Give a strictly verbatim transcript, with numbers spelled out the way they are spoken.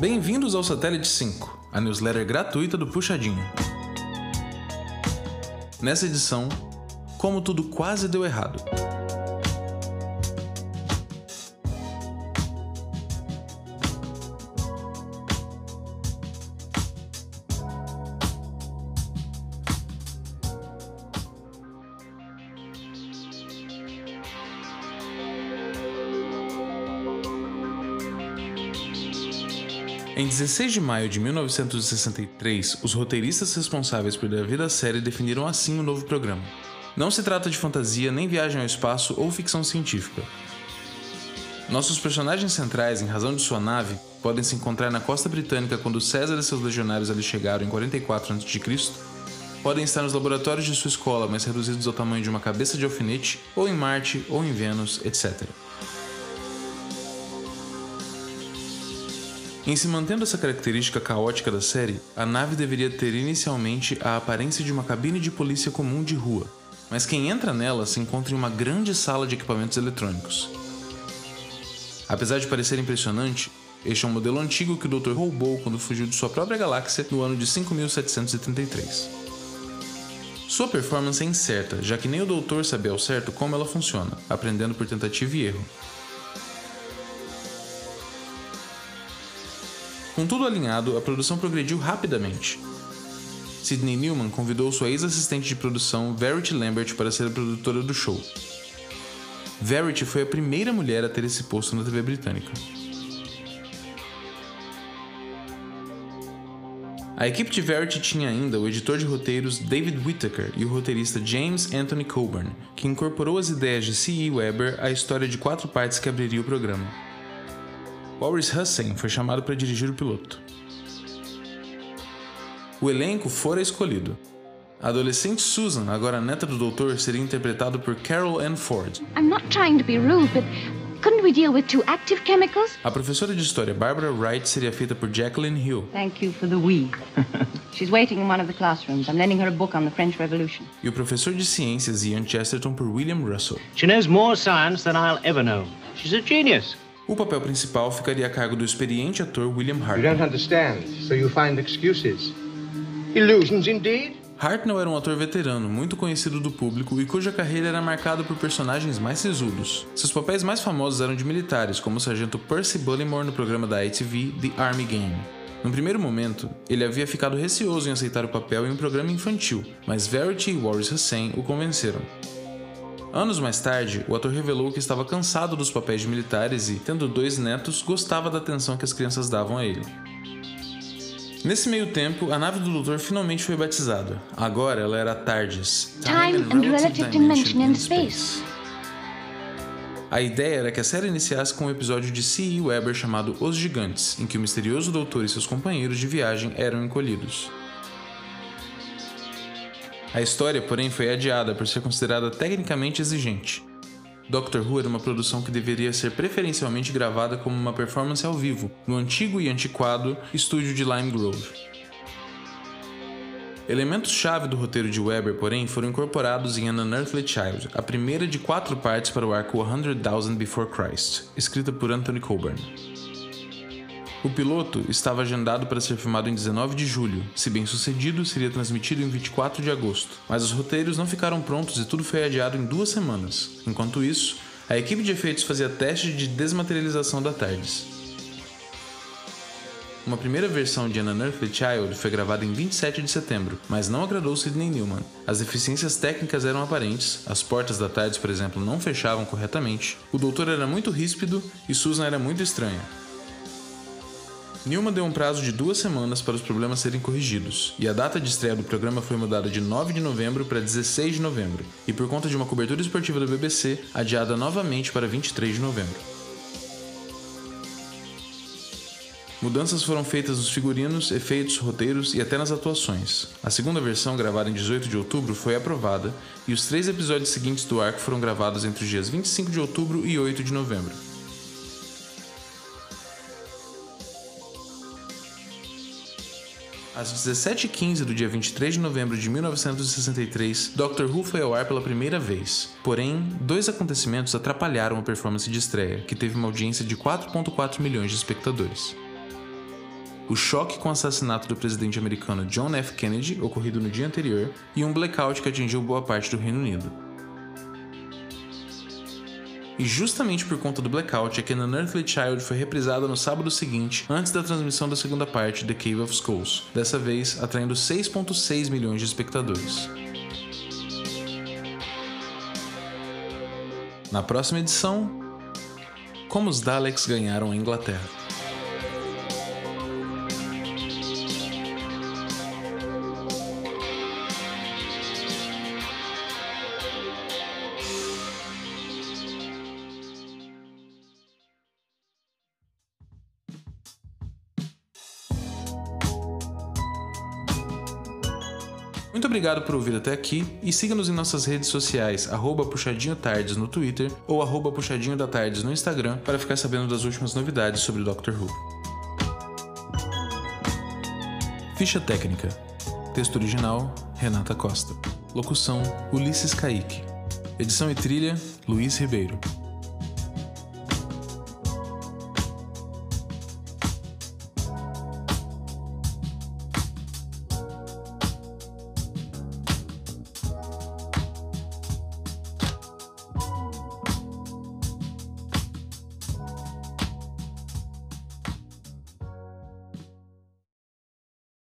Bem-vindos ao Satélite cinco, a newsletter gratuita do Puxadinho. Nessa edição, como tudo quase deu errado. Em dezesseis de maio de mil novecentos e sessenta e três, os roteiristas responsáveis por dar vida à série definiram assim o novo programa. Não se trata de fantasia, nem viagem ao espaço ou ficção científica. Nossos personagens centrais, em razão de sua nave, podem se encontrar na costa britânica quando César e seus legionários ali chegaram em quarenta e quatro antes de Cristo, podem estar nos laboratórios de sua escola, mas reduzidos ao tamanho de uma cabeça de alfinete, ou em Marte, ou em Vênus, etcétera. Em se mantendo essa característica caótica da série, a nave deveria ter inicialmente a aparência de uma cabine de polícia comum de rua, mas quem entra nela se encontra em uma grande sala de equipamentos eletrônicos. Apesar de parecer impressionante, este é um modelo antigo que o Doutor roubou quando fugiu de sua própria galáxia no ano de cinco mil setecentos e trinta e três. Sua performance é incerta, já que nem o Doutor sabe ao certo como ela funciona, aprendendo por tentativa e erro. Com tudo alinhado, a produção progrediu rapidamente. Sidney Newman convidou sua ex-assistente de produção, Verity Lambert, para ser a produtora do show. Verity foi a primeira mulher a ter esse posto na T V britânica. A equipe de Verity tinha ainda o editor de roteiros David Whittaker e o roteirista James Anthony Coburn, que incorporou as ideias de C. E. Webber à história de quatro partes que abriria o programa. Waris Hussein foi chamado para dirigir o piloto. O elenco fora escolhido. A adolescente Susan, agora neta do Doutor, seria interpretada por Carol Ann Ford. I'm not trying to be rude, but couldn't we deal with two active chemicals? A professora de história Barbara Wright seria feita por Jacqueline Hill. Thank you for the we. She's waiting in one of the classrooms. I'm lending her a book on the French Revolution. E o professor de ciências Ian Chesterton por William Russell. She knows more science than I'll ever know. She's a genius. O papel principal ficaria a cargo do experiente ator William Hart. Hart não era um ator veterano, muito conhecido do público e cuja carreira era marcada por personagens mais sisudos. Seus papéis mais famosos eram de militares, como o sargento Percy Bullimore no programa da I T V The Army Game. No primeiro momento, ele havia ficado receoso em aceitar o papel em um programa infantil, mas Verity e Waris Hussein o convenceram. Anos mais tarde, o ator revelou que estava cansado dos papéis de militares e, tendo dois netos, gostava da atenção que as crianças davam a ele. Nesse meio tempo, a nave do Doutor finalmente foi batizada. Agora ela era a TARDIS. Time and Relative Dimension in Space. A ideia era que a série iniciasse com um episódio de C. E. Webber chamado Os Gigantes, em que o misterioso Doutor e seus companheiros de viagem eram encolhidos. A história, porém, foi adiada por ser considerada tecnicamente exigente. Doctor Who era uma produção que deveria ser preferencialmente gravada como uma performance ao vivo, no antigo e antiquado estúdio de Lime Grove. Elementos-chave do roteiro de Webber, porém, foram incorporados em An Unearthly Child, a primeira de quatro partes para o arco cem mil Before Christ, escrita por Anthony Coburn. O piloto estava agendado para ser filmado em dezenove de julho, se bem sucedido, seria transmitido em vinte e quatro de agosto, mas os roteiros não ficaram prontos e tudo foi adiado em duas semanas. Enquanto isso, a equipe de efeitos fazia teste de desmaterialização da TARDIS. Uma primeira versão de An Unearthly Child foi gravada em vinte e sete de setembro, mas não agradou Sidney Newman. As deficiências técnicas eram aparentes, as portas da TARDIS, por exemplo, não fechavam corretamente, o Doutor era muito ríspido e Susan era muito estranha. Newman deu um prazo de duas semanas para os problemas serem corrigidos, e a data de estreia do programa foi mudada de nove de novembro para dezesseis de novembro, e por conta de uma cobertura esportiva da B B C, adiada novamente para vinte e três de novembro. Mudanças foram feitas nos figurinos, efeitos, roteiros e até nas atuações. A segunda versão, gravada em dezoito de outubro, foi aprovada, e os três episódios seguintes do arco foram gravados entre os dias vinte e cinco de outubro e oito de novembro. Às dezessete e quinze do dia vinte e três de novembro de mil novecentos e sessenta e três, Doctor Who foi ao ar pela primeira vez. Porém, dois acontecimentos atrapalharam a performance de estreia, que teve uma audiência de quatro vírgula quatro milhões de espectadores. o choque com o assassinato do presidente americano John F. Kennedy, ocorrido no dia anterior, e um blackout que atingiu boa parte do Reino Unido. E justamente por conta do blackout é que An Unearthly Child foi reprisada no sábado seguinte, antes da transmissão da segunda parte, The Cave of Skulls, dessa vez atraindo seis vírgula seis milhões de espectadores. Na próxima edição, como os Daleks ganharam a Inglaterra. Muito obrigado por ouvir até aqui e siga-nos em nossas redes sociais, arroba Puxadinho Tardes no Twitter ou arroba Puxadinho da Tardes no Instagram para ficar sabendo das últimas novidades sobre o Doctor Who. Ficha técnica. Texto original, Renata Costa. Locução, Ulisses Caíque. Edição e trilha, Luiz Ribeiro.